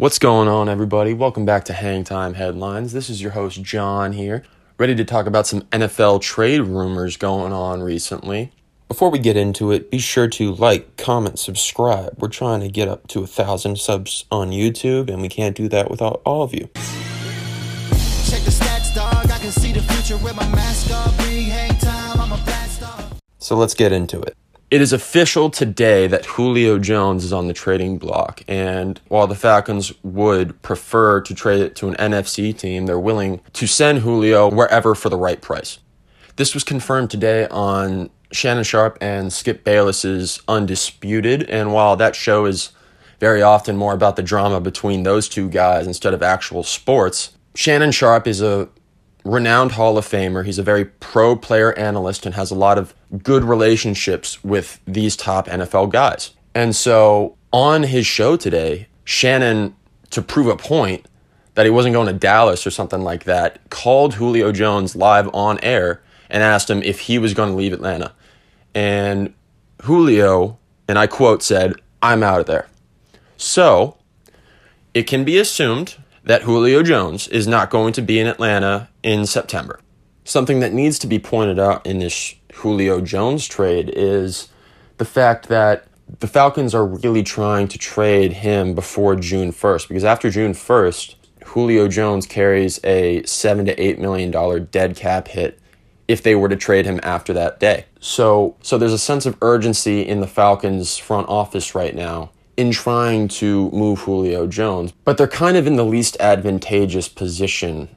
What's going on, everybody? Welcome back to Hang Time Headlines. This is your host, John, here, ready to talk about some NFL trade rumors going on recently. Before we get into it, be sure to like, comment, subscribe. We're trying to get up to 1,000 subs on YouTube, and we can't do that without all of you. Check the stats, dog. I can see the future with my mask up. Bring hang time. I'm a blast off. So let's get into it. It is official today that Julio Jones is on the trading block, and while the Falcons would prefer to trade it to an NFC team, they're willing to send Julio wherever for the right price. This was confirmed today on Shannon Sharpe and Skip Bayless's Undisputed, and while that show is very often more about the drama between those two guys instead of actual sports, Shannon Sharpe is a renowned Hall of Famer. He's a very pro player analyst and has a lot of good relationships with these top NFL guys. And so on his show today, Shannon, to prove a point that he wasn't going to Dallas or something like that, called Julio Jones live on air and asked him if he was going to leave Atlanta. And Julio, and I quote, said, "I'm out of there." So it can be assumed that Julio Jones is not going to be in Atlanta in September. Something that needs to be pointed out in this Julio Jones trade is the fact that the Falcons are really trying to trade him before June 1st, because after June 1st, Julio Jones carries a $7 to $8 million dead cap hit if they were to trade him after that day. So there's a sense of urgency in the Falcons front office right now in trying to move Julio Jones, but they're kind of in the least advantageous position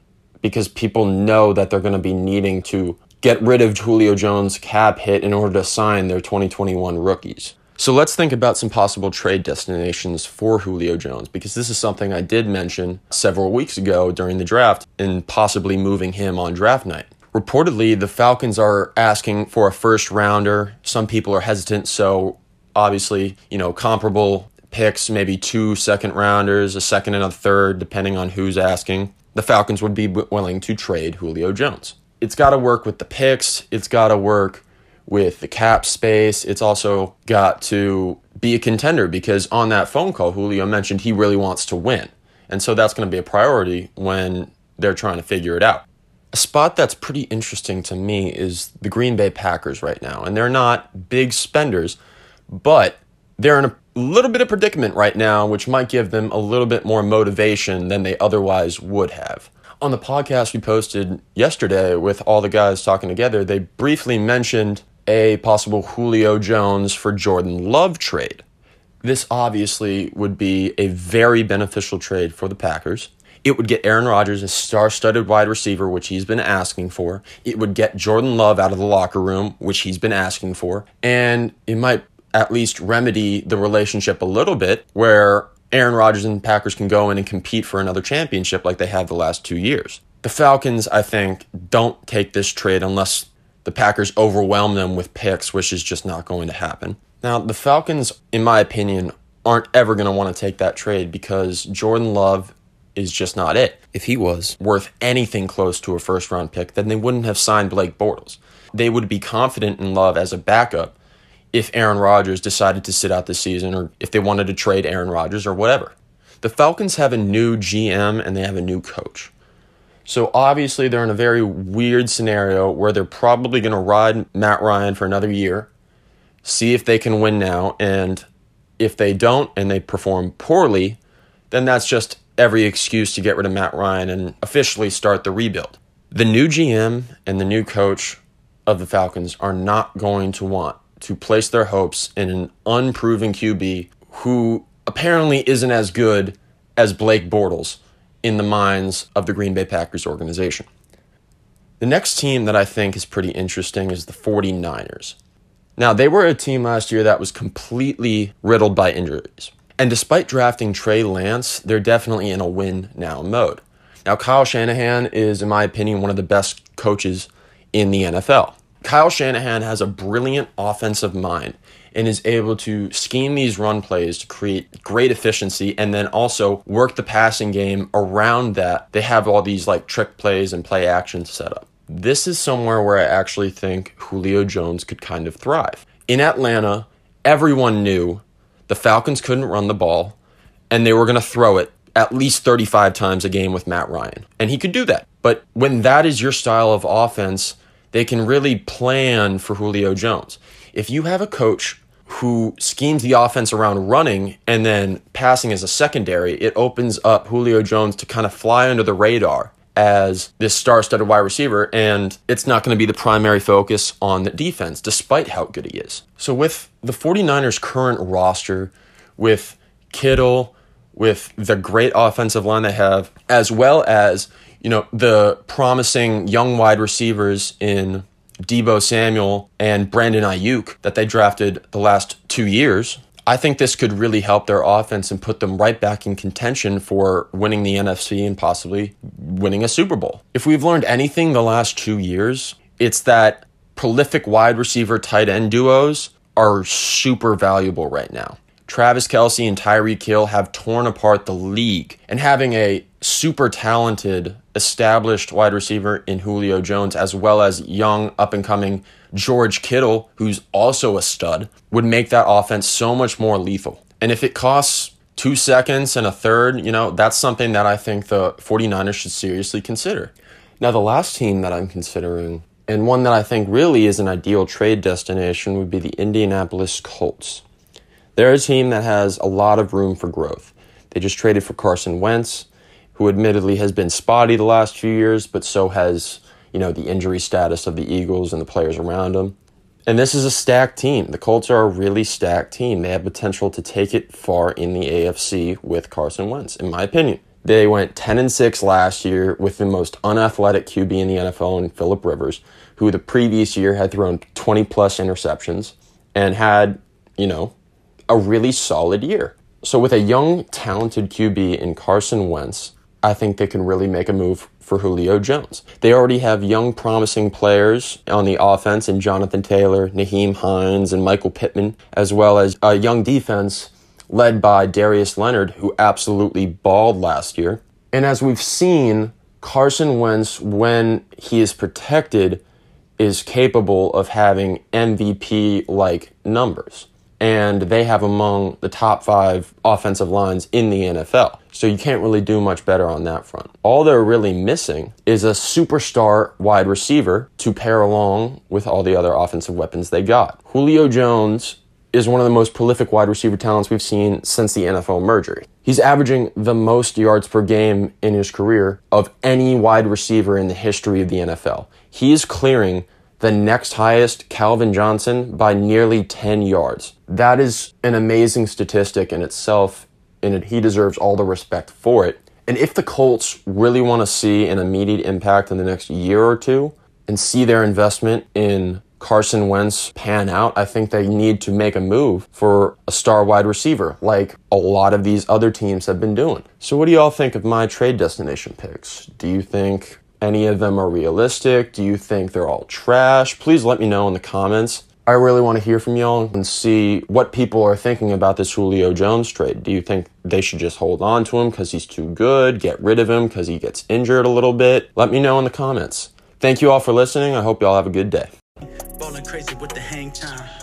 because people know that they're going to be needing to get rid of Julio Jones' cap hit in order to sign their 2021 rookies. So let's think about some possible trade destinations for Julio Jones, because this is something I did mention several weeks ago during the draft and possibly moving him on draft night. Reportedly, the Falcons are asking for a first rounder. Some people are hesitant, so obviously, comparable picks, maybe 2 second-rounders, a second and a third, depending on who's asking. The Falcons would be willing to trade Julio Jones. It's got to work with the picks. It's got to work with the cap space. It's also got to be a contender, because on that phone call, Julio mentioned he really wants to win. And so that's going to be a priority when they're trying to figure it out. A spot that's pretty interesting to me is the Green Bay Packers right now. And they're not big spenders, but they're in a little bit of predicament right now, which might give them a little bit more motivation than they otherwise would have. On the podcast we posted yesterday with all the guys talking together, they briefly mentioned a possible Julio Jones for Jordan Love trade. This obviously would be a very beneficial trade for the Packers. It would get Aaron Rodgers, a star-studded wide receiver, which he's been asking for. It would get Jordan Love out of the locker room, which he's been asking for. And it might at least remedy the relationship a little bit, where Aaron Rodgers and Packers can go in and compete for another championship like they have the last 2 years. The Falcons, I think, don't take this trade unless the Packers overwhelm them with picks, which is just not going to happen. Now, the Falcons, in my opinion, aren't ever going to want to take that trade, because Jordan Love is just not it. If he was worth anything close to a first-round pick, then they wouldn't have signed Blake Bortles. They would be confident in Love as a backup if Aaron Rodgers decided to sit out this season, or if they wanted to trade Aaron Rodgers or whatever. The Falcons have a new GM and they have a new coach. So obviously they're in a very weird scenario where they're probably going to ride Matt Ryan for another year, see if they can win now, and if they don't and they perform poorly, then that's just every excuse to get rid of Matt Ryan and officially start the rebuild. The new GM and the new coach of the Falcons are not going to want to place their hopes in an unproven QB who apparently isn't as good as Blake Bortles in the minds of the Green Bay Packers organization. The next team that I think is pretty interesting is the 49ers. Now, they were a team last year that was completely riddled by injuries. And despite drafting Trey Lance, they're definitely in a win now mode. Now, Kyle Shanahan is, in my opinion, one of the best coaches in the NFL. Kyle Shanahan has a brilliant offensive mind and is able to scheme these run plays to create great efficiency and then also work the passing game around that. They have all these trick plays and play actions set up. This is somewhere where I actually think Julio Jones could kind of thrive. In Atlanta, everyone knew the Falcons couldn't run the ball and they were going to throw it at least 35 times a game with Matt Ryan. And he could do that. But when that is your style of offense, they can really plan for Julio Jones. If you have a coach who schemes the offense around running and then passing as a secondary, it opens up Julio Jones to kind of fly under the radar as this star-studded wide receiver, and it's not going to be the primary focus on the defense, despite how good he is. So with the 49ers' current roster, with Kittle, with the great offensive line they have, as well as, you know, the promising young wide receivers in Deebo Samuel and Brandon Ayuk that they drafted the last 2 years, I think this could really help their offense and put them right back in contention for winning the NFC and possibly winning a Super Bowl. If we've learned anything the last 2 years, it's that prolific wide receiver tight end duos are super valuable right now. Travis Kelce and Tyreek Hill have torn apart the league, and having a super talented, established wide receiver in Julio Jones, as well as young, up-and-coming George Kittle, who's also a stud, would make that offense so much more lethal. And if it costs 2 seconds and a third, you know, that's something that I think the 49ers should seriously consider. Now, the last team that I'm considering, and one that I think really is an ideal trade destination, would be the Indianapolis Colts. They're a team that has a lot of room for growth. They just traded for Carson Wentz, who admittedly has been spotty the last few years, but so has, you know, the injury status of the Eagles and the players around him. And this is a stacked team. The Colts are a really stacked team. They have potential to take it far in the AFC with Carson Wentz, in my opinion. They went 10-6 last year with the most unathletic QB in the NFL in Philip Rivers, who the previous year had thrown 20-plus interceptions and had, you know, a really solid year. So with a young, talented QB in Carson Wentz, I think they can really make a move for Julio Jones. They already have young, promising players on the offense in Jonathan Taylor, Nyheim Hines, and Michael Pittman, as well as a young defense led by Darius Leonard, who absolutely balled last year. And as we've seen, Carson Wentz, when he is protected, is capable of having MVP-like numbers. And they have among the top 5 offensive lines in the NFL. So you can't really do much better on that front. All they're really missing is a superstar wide receiver to pair along with all the other offensive weapons they got. Julio Jones is one of the most prolific wide receiver talents we've seen since the NFL merger. He's averaging the most yards per game in his career of any wide receiver in the history of the NFL. He is clearing the next highest, Calvin Johnson, by nearly 10 yards. That is an amazing statistic in itself, and he deserves all the respect for it. And if the Colts really want to see an immediate impact in the next year or two and see their investment in Carson Wentz pan out, I think they need to make a move for a star wide receiver like a lot of these other teams have been doing. So what do y'all think of my trade destination picks? Do you think any of them are realistic? Do you think they're all trash? Please let me know in the comments. I really want to hear from y'all and see what people are thinking about this Julio Jones trade. Do you think they should just hold on to him because he's too good, get rid of him because he gets injured a little bit? Let me know in the comments. Thank you all for listening. I hope y'all have a good day. Ballin' crazy with the hang time.